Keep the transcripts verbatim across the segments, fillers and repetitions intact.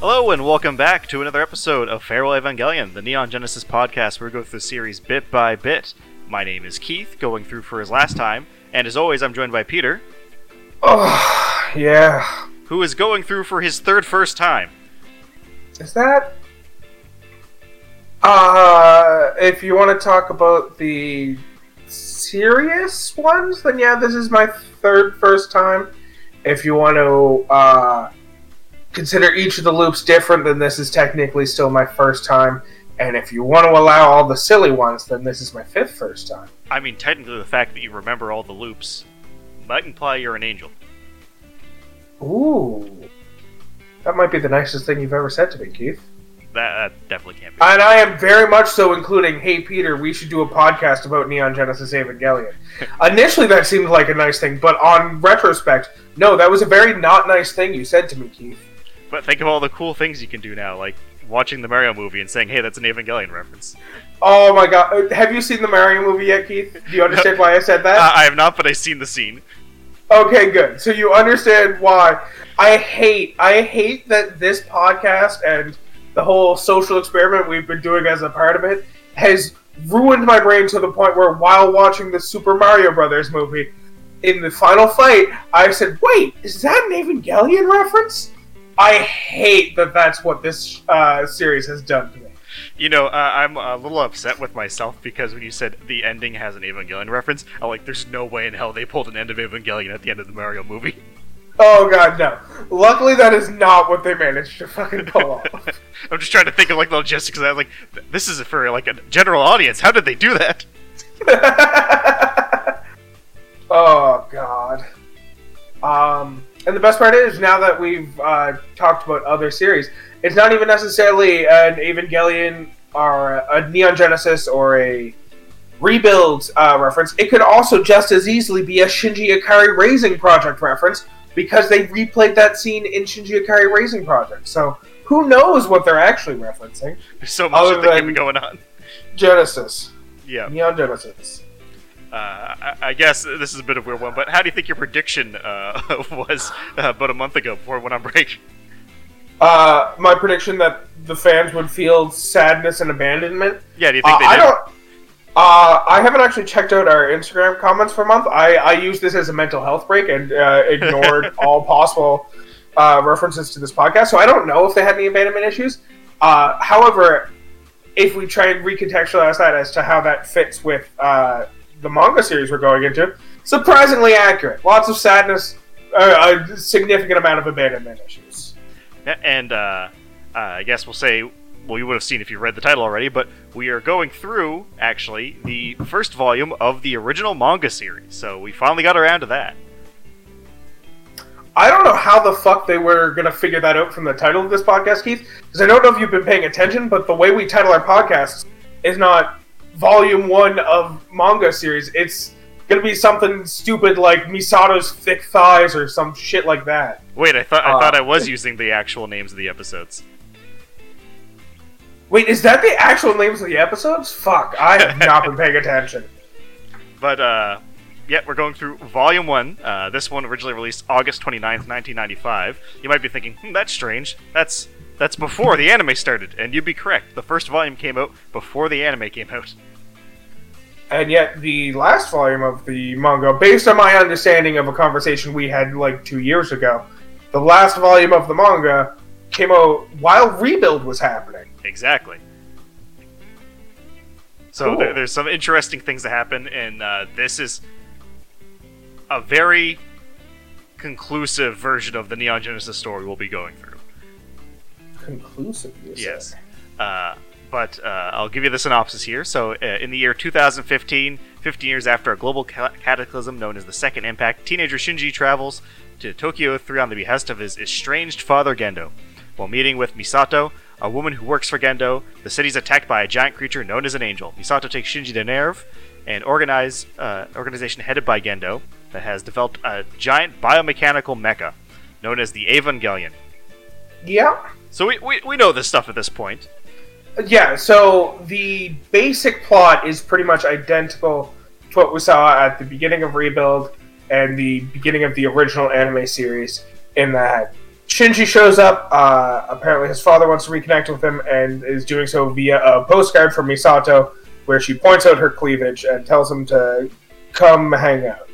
Hello and welcome back to another episode of Farewell Evangelion, the Neon Genesis podcast where we go through the series bit by bit. My name is Keith, going through for his last time, and as always I'm joined by Peter. Oh, yeah. Who is going through for his third first time. Is that... Uh, if you want to talk about the serious ones, then yeah, this is my third first time. If you want to, uh, consider each of the loops different, then this is technically still my first time. And if you want to allow all the silly ones, then this is my fifth first time. I mean, technically the fact that you remember all the loops might imply you're an angel. Ooh. That might be the nicest thing you've ever said to me, Keith. That, that definitely can't be. And I am very much so including, hey, Peter, we should do a podcast about Neon Genesis Evangelion. Initially, that seemed like a nice thing, but on retrospect, no, that was a very not nice thing you said to me, Keith. But think of all the cool things you can do now, like watching the Mario movie and saying, hey, that's an Evangelion reference. Oh my god. Have you seen the Mario movie yet, Keith? Do you understand no. why I said that? Uh, I have not, but I've seen the scene. Okay, good. So you understand why. I hate, I hate that this podcast and the whole social experiment we've been doing as a part of it has ruined my brain to the point where while watching the Super Mario Brothers movie, in the final fight, I said, wait, is that an Evangelion reference? I hate that that's what this uh, series has done to me. You know, uh, I'm a little upset with myself because when you said the ending has an Evangelion reference, I'm like, there's no way in hell they pulled an End of Evangelion at the end of the Mario movie. Oh god, no. Luckily that is not what they managed to fucking pull off. I'm just trying to think of like the logistics of that. Like, this is for like a general audience. How did they do that? Oh god. Um... And the best part is, now that we've uh, talked about other series, it's not even necessarily an Evangelion or a Neon Genesis or a Rebuild uh, reference. It could also just as easily be a Shinji Ikari Raising Project reference, because they replayed that scene in Shinji Ikari Raising Project. So who knows what they're actually referencing? There's so much other than going on. Genesis. Yeah. Neon Genesis. Uh, I guess this is a bit of a weird one, but how do you think your prediction uh, was uh, about a month ago before it went on break? Uh, my prediction that the fans would feel sadness and abandonment? Yeah, do you think uh, they did? I don't, uh, I haven't actually checked out our Instagram comments for a month. I, I used this as a mental health break and uh, ignored all possible uh, references to this podcast, so I don't know if they had any abandonment issues. Uh, however, if we try and recontextualize that as to how that fits with... Uh, the manga series we're going into, surprisingly accurate. Lots of sadness, uh, a significant amount of abandonment issues. And uh, uh, I guess we'll say, well, you would have seen if you read the title already, but we are going through, actually, the first volume of the original manga series. So we finally got around to that. I don't know how the fuck they were going to figure that out from the title of this podcast, Keith, because I don't know if you've been paying attention, but the way we title our podcasts is not... Volume one of manga series. It's gonna be something stupid like Misato's Thick Thighs or some shit like that. Wait, I thought I uh, thought I was using the actual names of the episodes. Wait, is that the actual names of the episodes? Fuck, I have not been paying attention. But uh, yeah, we're going through volume one. Uh, this one originally released August twenty-ninth, nineteen ninety-five. You might be thinking, hmm, that's strange. That's that's before the anime started, and you'd be correct. The first volume came out before the anime came out. And yet, the last volume of the manga, based on my understanding of a conversation we had like two years ago, the last volume of the manga came out while Rebuild was happening. Exactly. So cool. there, there's some interesting things that happen, and uh, this is a very conclusive version of the Neon Genesis story we'll be going through. Conclusive, yes. Uh, but uh, I'll give you the synopsis here. So, uh, in the year two thousand fifteen, fifteen years after a global ca- cataclysm known as the Second Impact, teenager Shinji travels to Tokyo three on the behest of his estranged father Gendo. While meeting with Misato, a woman who works for Gendo, the city is attacked by a giant creature known as an angel. Misato takes Shinji to NERV, an organize, uh, organization headed by Gendo that has developed a giant biomechanical mecha known as the Evangelion. Yeah. So we, we we know this stuff at this point. Yeah, so the basic plot is pretty much identical to what we saw at the beginning of Rebuild and the beginning of the original anime series, in that Shinji shows up. Uh, apparently his father wants to reconnect with him and is doing so via a postcard from Misato, where she points out her cleavage and tells him to come hang out.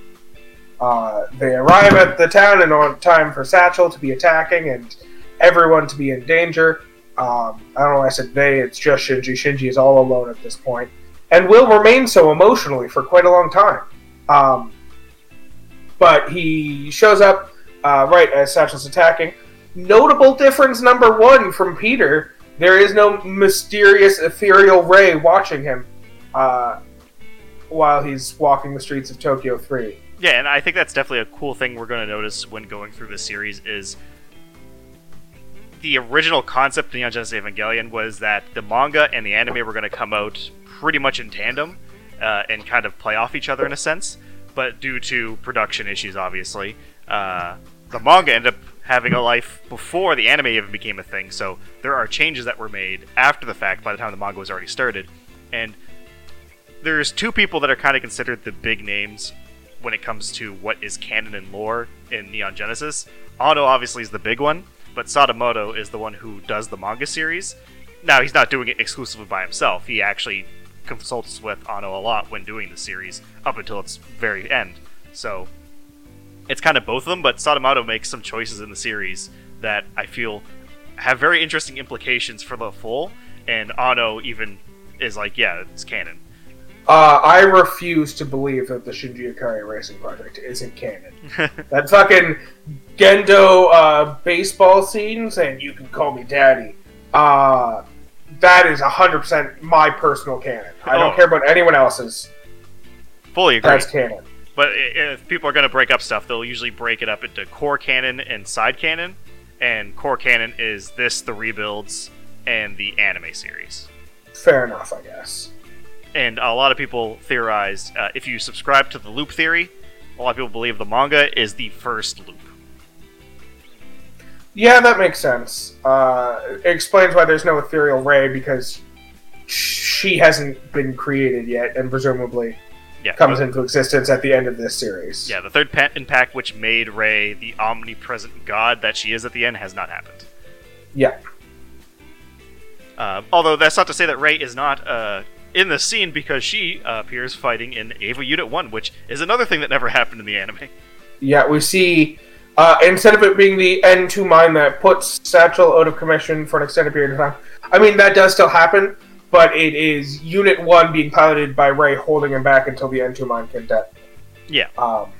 Uh, they arrive at the town in on time for Satchel to be attacking and everyone to be in danger. Um, I don't know why I said they, it's just Shinji. Shinji is all alone at this point, and will remain so emotionally for quite a long time. Um, but he shows up uh, right as Satchel's attacking. Notable difference number one from Peter: there is no mysterious ethereal Rei watching him uh, while he's walking the streets of Tokyo three. Yeah, and I think that's definitely a cool thing we're going to notice when going through this series is the original concept of Neon Genesis Evangelion was that the manga and the anime were going to come out pretty much in tandem uh, and kind of play off each other in a sense, but due to production issues, obviously, uh, the manga ended up having a life before the anime even became a thing, so there are changes that were made after the fact by the time the manga was already started, and there's two people that are kind of considered the big names when it comes to what is canon and lore in Neon Genesis. Anno obviously is the big one, but Sadamoto is the one who does the manga series. Now, he's not doing it exclusively by himself. He actually consults with Anno a lot when doing the series, up until its very end. So, it's kind of both of them, but Sadamoto makes some choices in the series that I feel have very interesting implications for the full, and Anno even is like, yeah, it's canon. Uh, I refuse to believe that the Shinji Ikari Raising Project isn't canon. That fucking Gendo uh, baseball scene saying, "You can call me daddy." Uh, that is one hundred percent my personal canon. I oh. don't care about anyone else's. Fully agree. That's canon. But if people are going to break up stuff, they'll usually break it up into core canon and side canon. And core canon is this, the Rebuilds, and the anime series. Fair enough, I guess. And a lot of people theorize, uh, if you subscribe to the loop theory, a lot of people believe the manga is the first loop. Yeah, that makes sense. Uh, it explains why there's no ethereal Rei, because she hasn't been created yet, and presumably yeah, comes but, into existence at the end of this series. Yeah, the third pen and pack, which made Rei the omnipresent god that she is at the end, has not happened. Yeah. Uh, although that's not to say that Rei is not... Uh, in the scene, because she uh, appears fighting in Ava Unit one, which is another thing that never happened in the anime. Yeah, we see, uh, instead of it being the N two mine that puts Satchel out of commission for an extended period of time, I mean, that does still happen, but it is Unit one being piloted by Rei holding him back until the N two mine can detonate. Yeah. Um,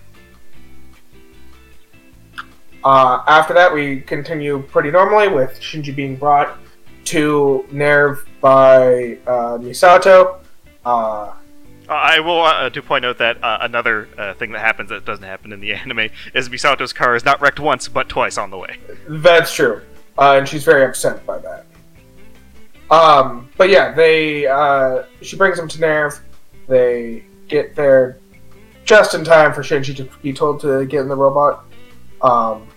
uh, after that, we continue pretty normally with Shinji being brought to NERV by uh, Misato. Uh, I will uh, to point out that uh, another uh, thing that happens that doesn't happen in the anime is Misato's car is not wrecked once, but twice on the way. That's true. Uh, and she's very upset by that. Um, but yeah, they uh, she brings them to NERV. They get there just in time for Shinji to be told to get in the robot. Um,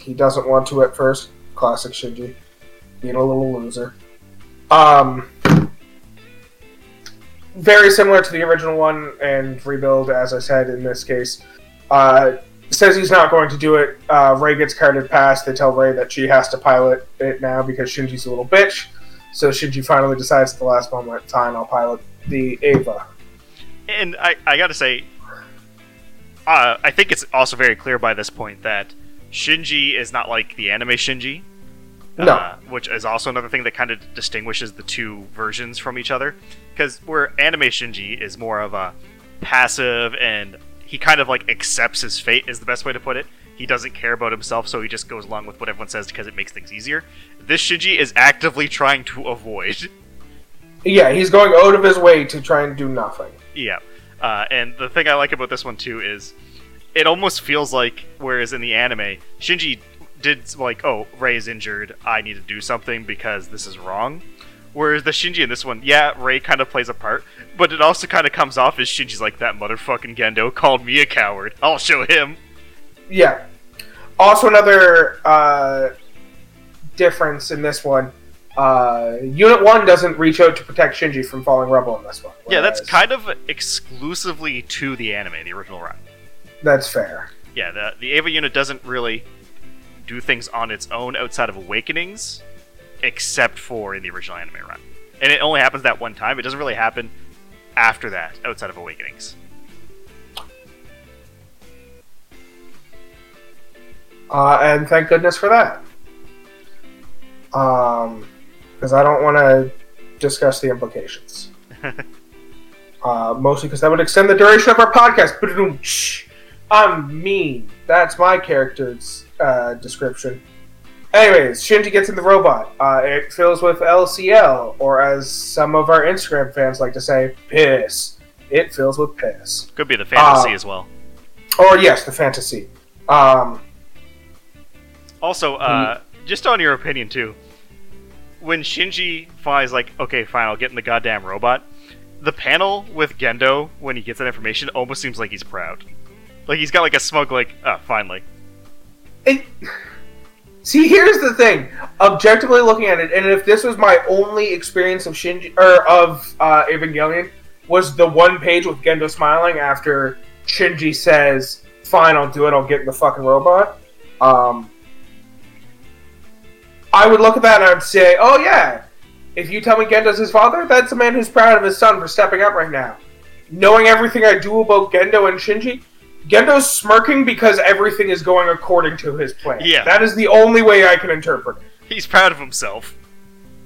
he doesn't want to at first. Classic Shinji. Being a little loser. Um, very similar to the original one, and Rebuild, as I said, in this case. Uh, says he's not going to do it. Uh, Rei gets carted past. They tell Rei that she has to pilot it now because Shinji's a little bitch. So Shinji finally decides at the last moment, fine, I'll pilot the Ava. And I, I gotta say, uh, I think it's also very clear by this point that Shinji is not like the anime Shinji. No. Uh, which is also another thing that kind of distinguishes the two versions from each other. Because where anime Shinji is more of a passive, and he kind of like accepts his fate is the best way to put it. He doesn't care about himself, so he just goes along with what everyone says because it makes things easier. This Shinji is actively trying to avoid. Yeah, he's going out of his way to try and do nothing. Yeah. Uh, and the thing I like about this one too is it almost feels like, whereas in the anime, Shinji did like, oh, Rei is injured, I need to do something because this is wrong. Whereas the Shinji in this one, yeah, Rei kind of plays a part, but it also kind of comes off as Shinji's like, that motherfucking Gendo called me a coward, I'll show him. Yeah. Also another uh, difference in this one, uh, Unit one doesn't reach out to protect Shinji from falling rubble in this one. Whereas... yeah, that's kind of exclusively to the anime, the original run. That's fair. Yeah, the, the Ava unit doesn't really... do things on its own outside of Awakenings, except for in the original anime run. And it only happens that one time. It doesn't really happen after that, outside of Awakenings. Uh, and thank goodness for that. Um, because I don't want to discuss the implications. uh, mostly because that would extend the duration of our podcast. I'm mean. That's my character's uh, description. Anyways, Shinji gets in the robot. Uh, it fills with L C L, or as some of our Instagram fans like to say, piss. It fills with piss. Could be the fantasy uh, as well. Or yes, the fantasy. Um... Also, uh, mm-hmm. just on your opinion, too, when Shinji finds, like, okay, fine, I'll get in the goddamn robot, the panel with Gendo, when he gets that information, almost seems like he's proud. Like, he's got, like, a smug, like, ah, oh, finally. It, see, here's the thing. Objectively looking at it, and if this was my only experience of Shinji, or of uh, Evangelion, was the one page with Gendo smiling after Shinji says, fine, I'll do it, I'll get in the fucking robot. Um... I would look at that and I would say, oh yeah, if you tell me Gendo's his father, that's a man who's proud of his son for stepping up right now. Knowing everything I do about Gendo and Shinji, Gendo's smirking because everything is going according to his plan. Yeah. That is the only way I can interpret it. He's proud of himself.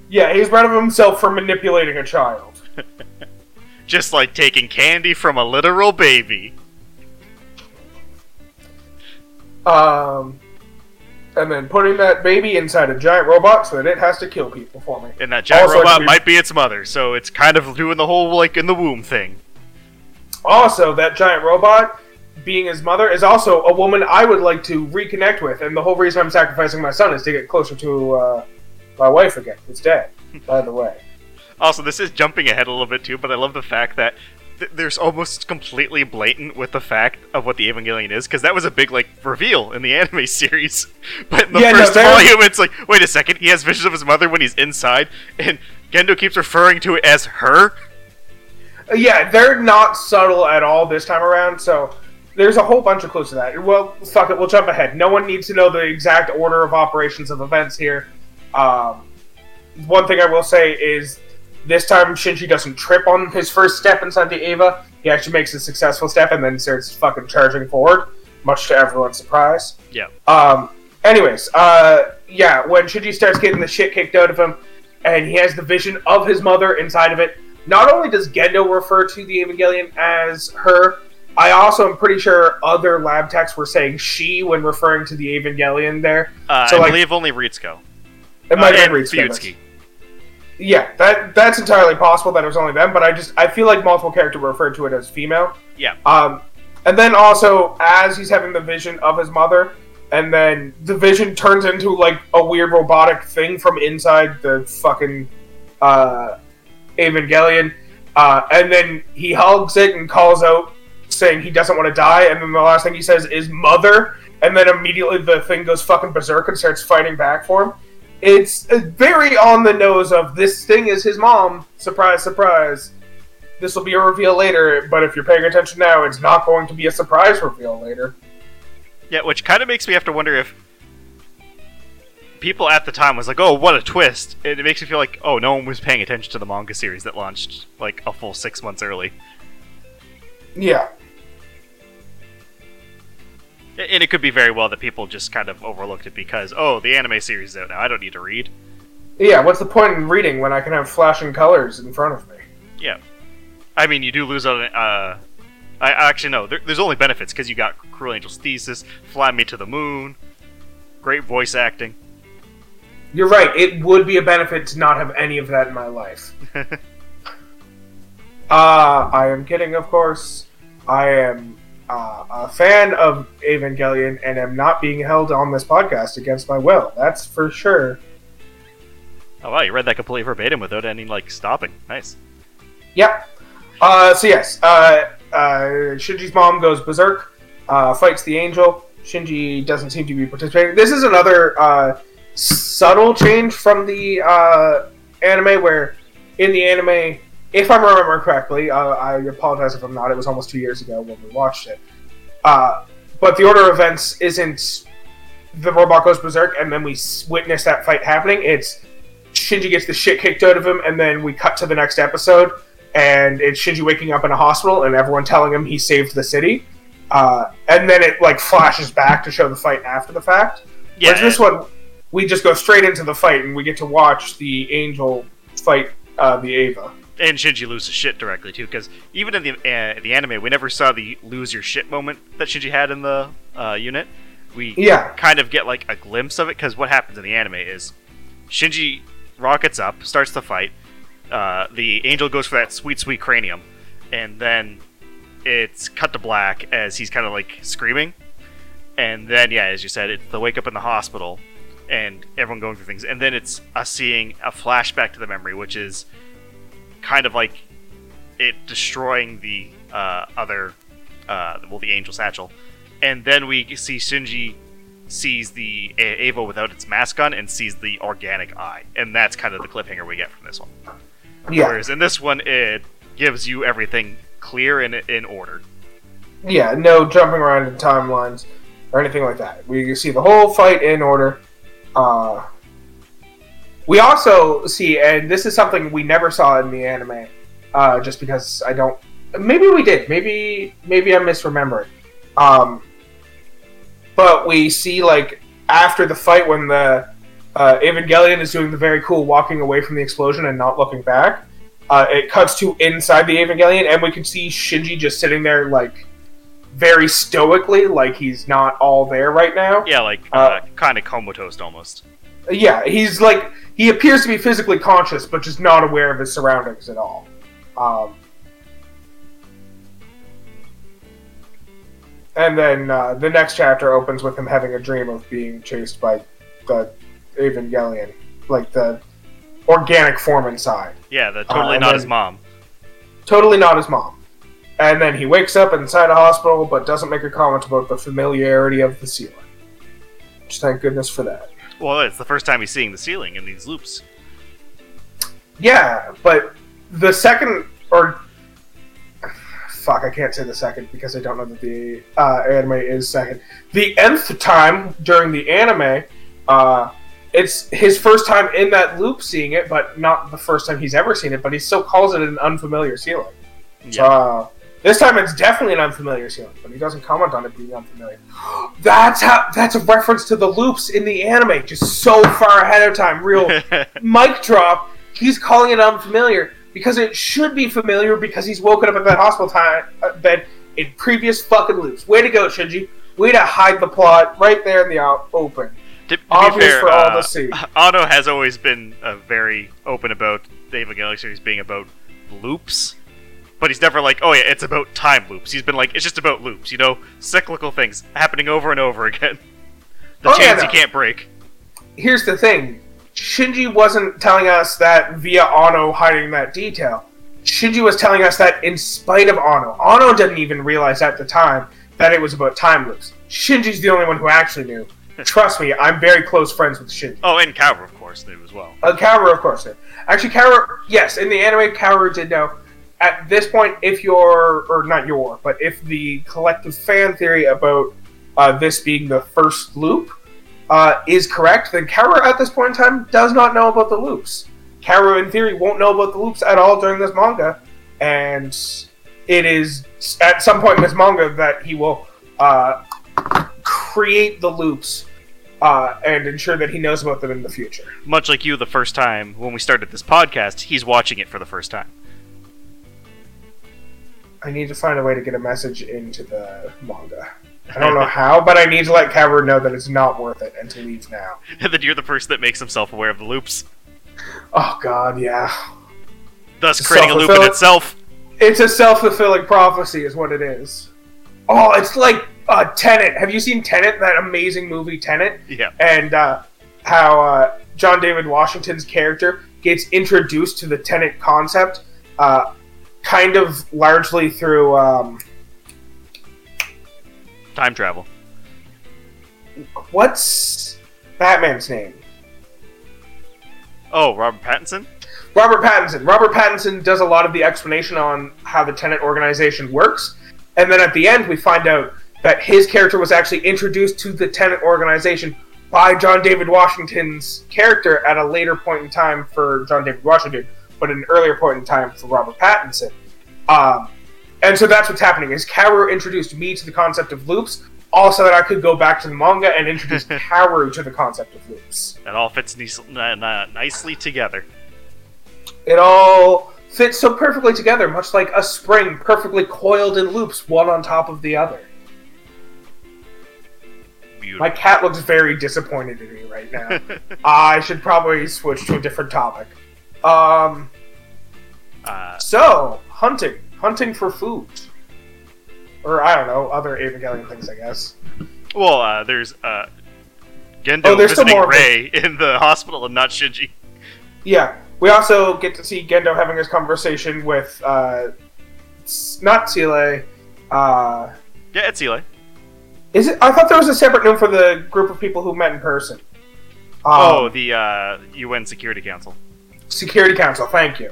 Yeah, he's proud of himself for manipulating a child. Just like taking candy from a literal baby. Um... And then putting that baby inside a giant robot so that it has to kill people for me. And that giant also, robot be... might be its mother, so it's kind of doing the whole, like, in the womb thing. Also, that giant robot being his mother is also a woman I would like to reconnect with, and the whole reason I'm sacrificing my son is to get closer to uh, my wife again. It's dead, by the way. Also, this is jumping ahead a little bit, too, but I love the fact that th- there's almost completely blatant with the fact of what the Evangelion is, because that was a big, like, reveal in the anime series. But in the yeah, first no, volume, it's like, wait a second, he has visions of his mother when he's inside, and Gendo keeps referring to it as her? Yeah, they're not subtle at all this time around, so there's a whole bunch of clues to that. Well, fuck it, we'll jump ahead. No one needs to know the exact order of operations of events here. Um, one thing I will say is, this time, Shinji doesn't trip on his first step inside the Eva. He actually makes a successful step and then starts fucking charging forward, much to everyone's surprise. Yeah. Um. Anyways, uh, yeah, when Shinji starts getting the shit kicked out of him, and he has the vision of his mother inside of it, not only does Gendo refer to the Evangelion as her, I also am pretty sure other lab techs were saying she when referring to the Evangelion there. Uh, so, I like, believe only Ritsuko. It might uh, be Ritsuko. Yeah, that that's entirely possible that it was only them, but I just I feel like multiple characters referred to it as female. Yeah. Um, and then also as he's having the vision of his mother, and then the vision turns into like a weird robotic thing from inside the fucking uh, Evangelion, uh, and then he hugs it and calls out saying he doesn't want to die, and then the last thing he says is mother, and then immediately the thing goes fucking berserk and starts fighting back for him. It's very on the nose of this thing is his mom. Surprise, surprise. This will be a reveal later, but if you're paying attention now, it's not going to be a surprise reveal later. Yeah, which kind of makes me have to wonder if people at the time was like, oh, what a twist. And it makes me feel like, oh, no one was paying attention to the manga series that launched like a full six months early. Yeah. And it could be very well that people just kind of overlooked it because, oh, the anime series is out now, I don't need to read. Yeah, what's the point in reading when I can have flashing colors in front of me? Yeah. I mean, you do lose on... Uh, I actually, no, there, there's only benefits, because you got Cruel Angel's Thesis, Fly Me to the Moon, great voice acting. You're right, it would be a benefit to not have any of that in my life. uh, I am kidding, of course. I am... Uh, a fan of Evangelion and am not being held on this podcast against my will. That's for sure. Oh wow, you read that completely verbatim without any like stopping. Nice. Yep. Uh, so yes, uh, uh, Shinji's mom goes berserk, uh, fights the angel. Shinji doesn't seem to be participating. This is another uh, subtle change from the uh, anime, where in the anime, if I remember correctly, uh, I apologize if I'm not, it was almost two years ago when we watched it. Uh, but the order of events isn't the robot goes berserk, and then we witness that fight happening. It's Shinji gets the shit kicked out of him, and then we cut to the next episode, and it's Shinji waking up in a hospital, and everyone telling him he saved the city. Uh, and then it, like, flashes back to show the fight after the fact. Yeah. Whereas this one, we just go straight into the fight, and we get to watch the Angel fight uh, the Ava. And Shinji loses shit directly, too, because even in the uh, the anime, we never saw the lose your shit moment that Shinji had in the uh, unit. We yeah. kind of get, like, a glimpse of it, because what happens in the anime is Shinji rockets up, starts the fight, uh, the Angel goes for that sweet, sweet cranium, and then it's cut to black as he's kind of, like, screaming. And then, yeah, as you said, it's the wake up in the hospital, and everyone going through things. And then it's us seeing a flashback to the memory, which is kind of like it destroying the uh, other, uh, well, the Angel Satchel. And then we see Shinji sees the a- Ava without its mask on and sees the organic eye. And that's kind of the cliffhanger we get from this one. Yeah. Whereas in this one, it gives you everything clear and in order. Yeah, no jumping around in timelines or anything like that. We see the whole fight in order. Uh, we also see, and this is something we never saw in the anime, uh, just because I don't... Maybe we did. Maybe maybe I'm misremembering. Um, but we see, like, after the fight when the uh, Evangelion is doing the very cool walking away from the explosion and not looking back, uh, it cuts to inside the Evangelion, and we can see Shinji just sitting there, like, very stoically, like he's not all there right now. Yeah, like uh, uh, kind of comatose almost. Yeah, he's like, he appears to be physically conscious, but just not aware of his surroundings at all. Um, and then uh, the next chapter opens with him having a dream of being chased by the Evangelion, like the organic form inside. Yeah, the totally uh, not his mom. Totally not his mom. And then he wakes up inside a hospital, but doesn't make a comment about the familiarity of the ceiling. Just thank goodness for that. Well, it's the first time he's seeing the ceiling in these loops. Yeah, but the second, or... Fuck, I can't say the second, because I don't know that the uh, anime is second. The nth time during the anime, uh, it's his first time in that loop seeing it, but not the first time he's ever seen it, but he still calls it an unfamiliar ceiling. Yeah. Uh, This time it's definitely an unfamiliar ceiling, but he doesn't comment on it being unfamiliar. That's how. That's a reference to the loops in the anime, just so far ahead of time. Real mic drop. He's calling it unfamiliar because it should be familiar because he's woken up in that hospital time, uh, bed in previous fucking loops. Way to go, Shinji. Way to hide the plot right there in the out- open. To, to Obvious be fair, for all uh, to see. Anno has always been uh, very open about the Evangelion series being about loops. But he's never like, oh yeah, it's about time loops. He's been like, it's just about loops, you know? Cyclical things happening over and over again. The oh, chains yeah, no. he can't break. Here's the thing. Shinji wasn't telling us that via Anno hiding that detail. Shinji was telling us that in spite of Anno. Anno didn't even realize at the time that it was about time loops. Shinji's the only one who actually knew. Trust me, I'm very close friends with Shinji. Oh, and Kaworu, of course, knew as well. Uh, Kaworu, of course, knew. Actually, Kaworu, yes, in the anime, Kaworu did know. At this point, if your, or not your, but if the collective fan theory about uh, this being the first loop uh, is correct, then Kaworu at this point in time does not know about the loops. Kaworu, in theory, won't know about the loops at all during this manga, and it is at some point in this manga that he will uh, create the loops uh, and ensure that he knows about them in the future. Much like you the first time when we started this podcast, he's watching it for the first time. I need to find a way to get a message into the manga. I don't know how, but I need to let Kaworu know that it's not worth it and to leave now. And then you're the person that makes himself aware of the loops. Oh god, yeah. Thus creating a loop in itself. It's a self-fulfilling prophecy is what it is. Oh, it's like uh, Tenet. Have you seen Tenet, that amazing movie Tenet? Yeah. And uh, how uh, John David Washington's character gets introduced to the Tenet concept uh kind of largely through um, time travel. What's Batman's name? Oh, Robert Pattinson? Robert Pattinson. Robert Pattinson does a lot of the explanation on how the Tenet organization works. And then at the end, we find out that his character was actually introduced to the Tenant organization by John David Washington's character at a later point in time for John David Washington, but at an earlier point in time for Robert Pattinson. Um, and so that's what's happening, is Kaworu introduced me to the concept of loops, also that I could go back to the manga and introduce Kaworu to the concept of loops. That all fits nice, uh, nicely together. It all fits so perfectly together, much like a spring perfectly coiled in loops, one on top of the other. Beautiful. My cat looks very disappointed in me right now. I should probably switch to a different topic. Um, uh, so, hunting. Hunting for food. Or, I don't know, other Evangelion things, I guess. Well, uh, there's uh, Gendo oh, there's visiting Rei in the hospital and not Shinji. Yeah. We also get to see Gendo having his conversation with, uh, not SEELE, uh... Yeah, it's SEELE. Is it? I thought there was a separate name for the group of people who met in person. Um, oh, the, uh, U N Security Council. Security Council, thank you.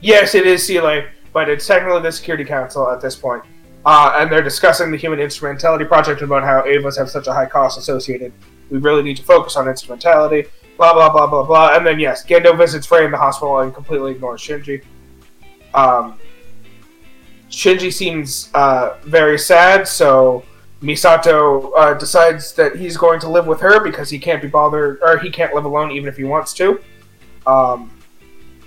Yes, it is SEELE, but it's technically the Security Council at this point. Uh, and they're discussing the Human Instrumentality Project about how Avas have such a high cost associated. We really need to focus on instrumentality, blah, blah, blah, blah, blah. And then, yes, Gendo visits Rei in the hospital and completely ignores Shinji. Um, Shinji seems uh, very sad, so Misato uh, decides that he's going to live with her because he can't be bothered, or he can't live alone even if he wants to. Um,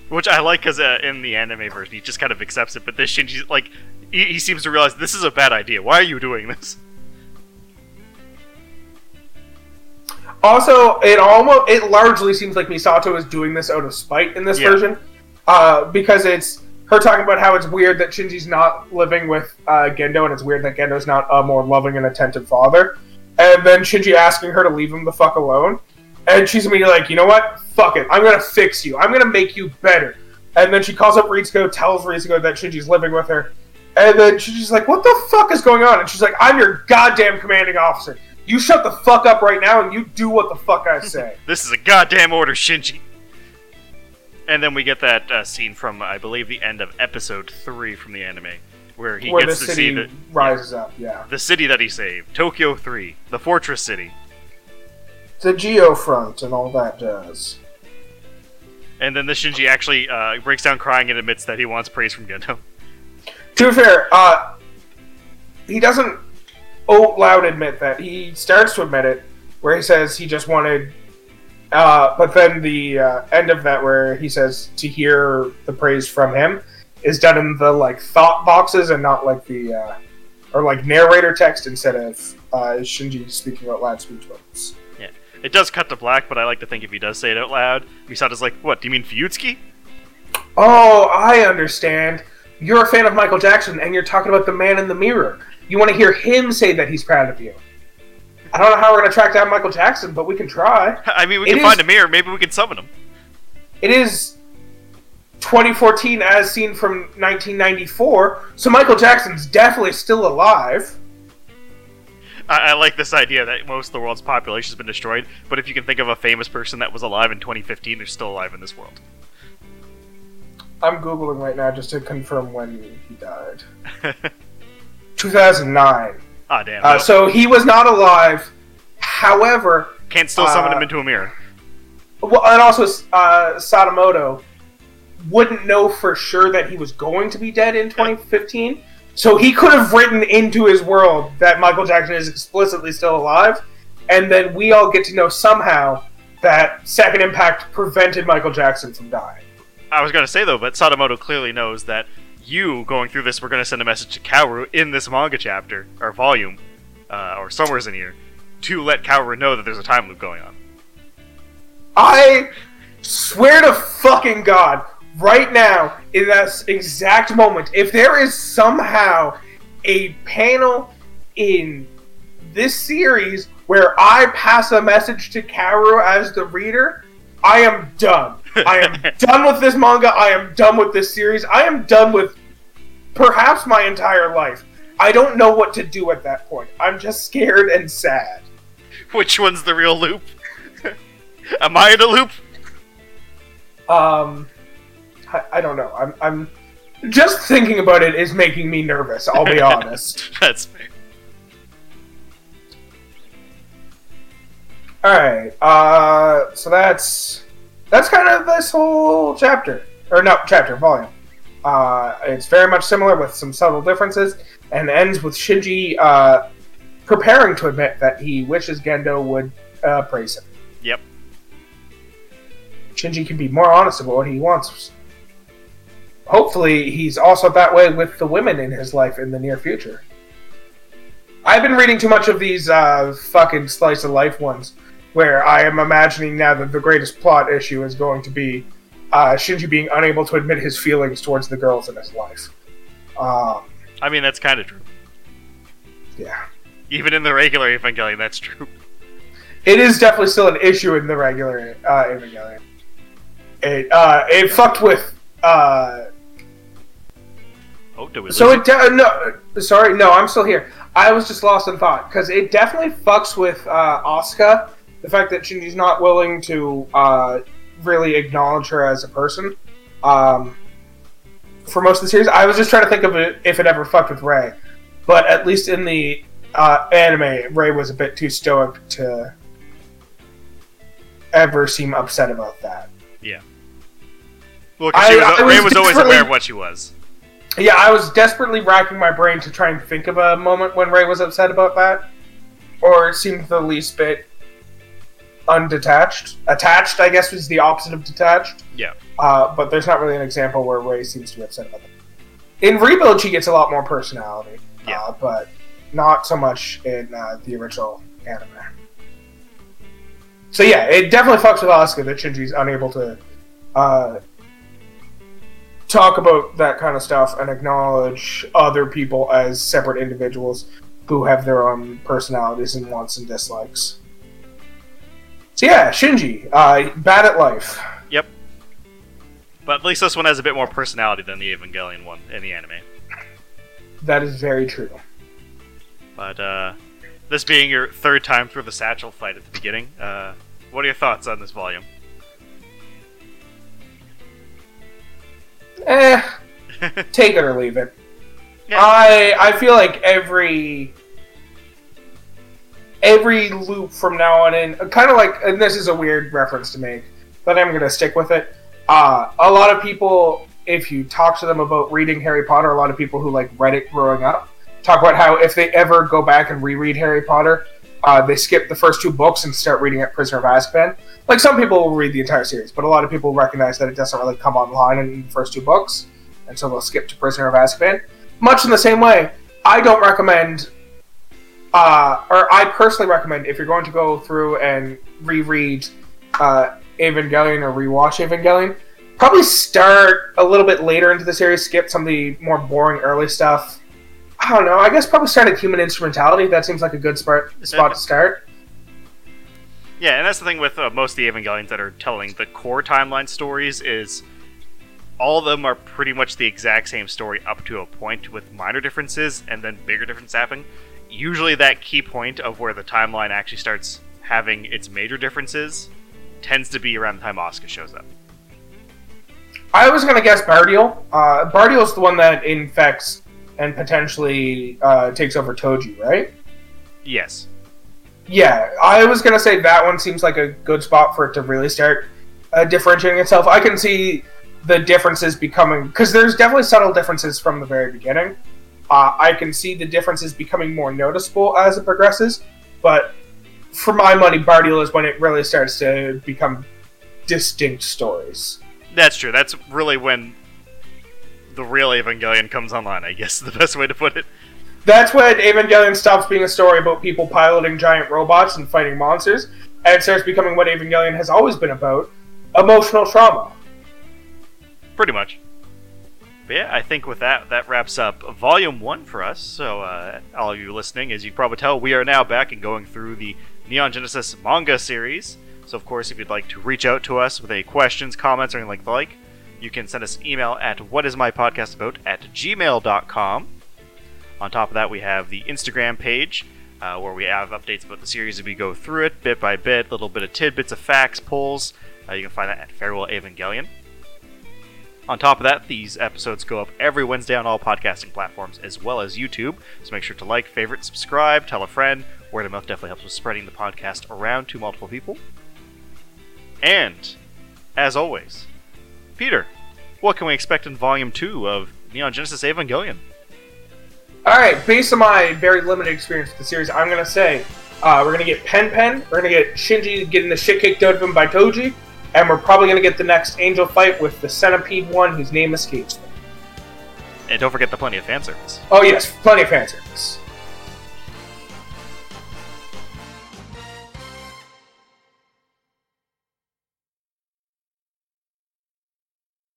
Which I like, because uh, in the anime version, he just kind of accepts it, but this Shinji's like, he, he seems to realize this is a bad idea. Why are you doing this? Also, it almost, it largely seems like Misato is doing this out of spite in this yeah. version, uh, because it's her talking about how it's weird that Shinji's not living with uh, Gendo, and it's weird that Gendo's not a more loving and attentive father. And then Shinji asking her to leave him the fuck alone. And she's immediately like, you know what? Fuck it. I'm going to fix you. I'm going to make you better. And then she calls up Ritsuko, tells Ritsuko that Shinji's living with her. And then Shinji's like, what the fuck is going on? And she's like, I'm your goddamn commanding officer. You shut the fuck up right now and you do what the fuck I say. This is a goddamn order, Shinji. And then we get that uh, scene from, I believe, the end of episode three from the anime, where he where gets to see the rises yeah, up. Yeah, the city that he saved, Tokyo three, the fortress city, the Geo Front, and all that does. And then the Shinji actually uh, breaks down crying and admits that he wants praise from Gendo. To be fair, uh, he doesn't out loud admit that. He starts to admit it, where he says he just wanted. Uh, but then the uh, end of that, where he says to hear the praise from him, is done in the like thought boxes and not like the uh, or like narrator text instead of uh, Shinji speaking out loud speech bubbles. Yeah, it does cut to black, but I like to think if he does say it out loud, Misato's like, "What do you mean, Fuyutsuki?" Oh, I understand. You're a fan of Michael Jackson, and you're talking about the man in the mirror. You want to hear him say that he's proud of you. I don't know how we're going to track down Michael Jackson, but we can try. I mean, we it can is, find a mirror. Maybe we can summon him. It is twenty fourteen as seen from nineteen ninety-four, so Michael Jackson's definitely still alive. I, I like this idea that most of the world's population has been destroyed, but if you can think of a famous person that was alive in twenty fifteen, they're still alive in this world. I'm Googling right now just to confirm when he died. two thousand nine. Ah, oh, damn. Uh, no. So he was not alive. However, can't still summon uh, him into a mirror. Well, and also uh, Sadamoto wouldn't know for sure that he was going to be dead in twenty fifteen. So he could have written into his world that Michael Jackson is explicitly still alive, and then we all get to know somehow that Second Impact prevented Michael Jackson from dying. I was going to say, though, but Sadamoto clearly knows that you, going through this, we're going to send a message to Kaworu in this manga chapter, or volume, uh, or somewhere in here, to let Kaworu know that there's a time loop going on. I swear to fucking God, right now, in that exact moment, if there is somehow a panel in this series where I pass a message to Kaworu as the reader, I am done. I am done with this manga. I am done with this series. I am done with perhaps my entire life. I don't know what to do at that point. I'm just scared and sad. Which one's the real loop? Am I in a loop? Um, I, I don't know. I'm, I'm just thinking about it is making me nervous. I'll be honest. That's fair. Alright, uh, so that's that's kind of this whole chapter. Or no, chapter, volume. Uh, it's very much similar with some subtle differences, and ends with Shinji uh, preparing to admit that he wishes Gendo would uh, praise him. Yep. Shinji can be more honest about what he wants. Hopefully, he's also that way with the women in his life in the near future. I've been reading too much of these uh, fucking slice of life ones, where I am imagining now that the greatest plot issue is going to be uh, Shinji being unable to admit his feelings towards the girls in his life. Um, I mean, that's kind of true. Yeah. Even in the regular Evangelion, that's true. It is definitely still an issue in the regular uh, Evangelion. It uh, it fucked with. Uh, oh, do we? So it de- no, sorry, no, I'm still here. I was just lost in thought because it definitely fucks with uh, Asuka. The fact that Shinji's not willing to uh, really acknowledge her as a person um, for most of the series. I was just trying to think of it, if it ever fucked with Rei, but at least in the uh, anime, Rei was a bit too stoic to ever seem upset about that. Yeah. Well, I, she was, I Rei was, was always aware of what she was. Yeah, I was desperately racking my brain to try and think of a moment when Rei was upset about that. Or seemed the least bit undetached. Attached, I guess, was the opposite of detached. Yeah. Uh, but there's not really an example where Rei seems to be upset about that. In Rebuild, she gets a lot more personality. Yeah. Uh, but not so much in uh, the original anime. So yeah, it definitely fucks with Asuka that Shinji's unable to... Uh, talk about that kind of stuff and acknowledge other people as separate individuals who have their own personalities and wants and dislikes. So yeah, Shinji, uh, bad at life. Yep. But at least this one has a bit more personality than the Evangelion one in the anime. That is very true. But uh, this being your third time through the Satchel fight at the beginning, uh, what are your thoughts on this volume? Eh, take it or leave it. Yeah. I I feel like every every loop from now on in, kind of like, and this is a weird reference to make, but I'm going to stick with it. Uh, a lot of people, if you talk to them about reading Harry Potter, a lot of people who like read it growing up, talk about how if they ever go back and reread Harry Potter, uh, they skip the first two books and start reading at Prisoner of Azkaban. Like, some people will read the entire series, but a lot of people recognize that it doesn't really come online in the first two books, and so they'll skip to Prisoner of Azkaban. Much in the same way, I don't recommend, uh, or I personally recommend, if you're going to go through and reread uh, Evangelion or rewatch Evangelion, probably start a little bit later into the series, skip some of the more boring early stuff. I don't know, I guess probably start at Human Instrumentality. That seems like a good spot to start. Yeah, and that's the thing with uh, most of the Evangelions that are telling the core timeline stories is all of them are pretty much the exact same story up to a point with minor differences and then bigger differences happening. Usually that key point of where the timeline actually starts having its major differences tends to be around the time Asuka shows up. I was going to guess Bardiel. Uh, Bardiel's the one that infects and potentially uh, takes over Toji, right? Yes. Yeah, I was going to say that one seems like a good spot for it to really start uh, differentiating itself. I can see the differences becoming... Because there's definitely subtle differences from the very beginning. Uh, I can see the differences becoming more noticeable as it progresses. But for my money, Bardiel is when it really starts to become distinct stories. That's true. That's really when the real Evangelion comes online, I guess is the best way to put it. That's when Evangelion stops being a story about people piloting giant robots and fighting monsters, and it starts becoming what Evangelion has always been about, emotional trauma. Pretty much. But yeah, I think with that, that wraps up Volume one for us, so uh, all of you listening, as you can probably tell, we are now back and going through the Neon Genesis manga series, so of course, if you'd like to reach out to us with any questions, comments, or anything like that, like, you can send us an email at whatismypodcastabout at gmail dot com. On top of that, we have the Instagram page, uh, where we have updates about the series as we go through it, bit by bit, little bit of tidbits of facts, polls. Uh, you can find that at Farewell Evangelion. On top of that, these episodes go up every Wednesday on all podcasting platforms, as well as YouTube, so make sure to like, favorite, subscribe, tell a friend, Word of mouth definitely helps with spreading the podcast around to multiple people. And, as always, Peter, what can we expect in Volume two of Neon Genesis Evangelion? Alright, based on my very limited experience with the series, I'm going to say uh, we're going to get Pen-Pen, we're going to get Shinji getting the shit kicked out of him by Toji, and we're probably going to get the next angel fight with the centipede one whose name escapes me. And don't forget the plenty of fan service. Oh yes, plenty of fan service.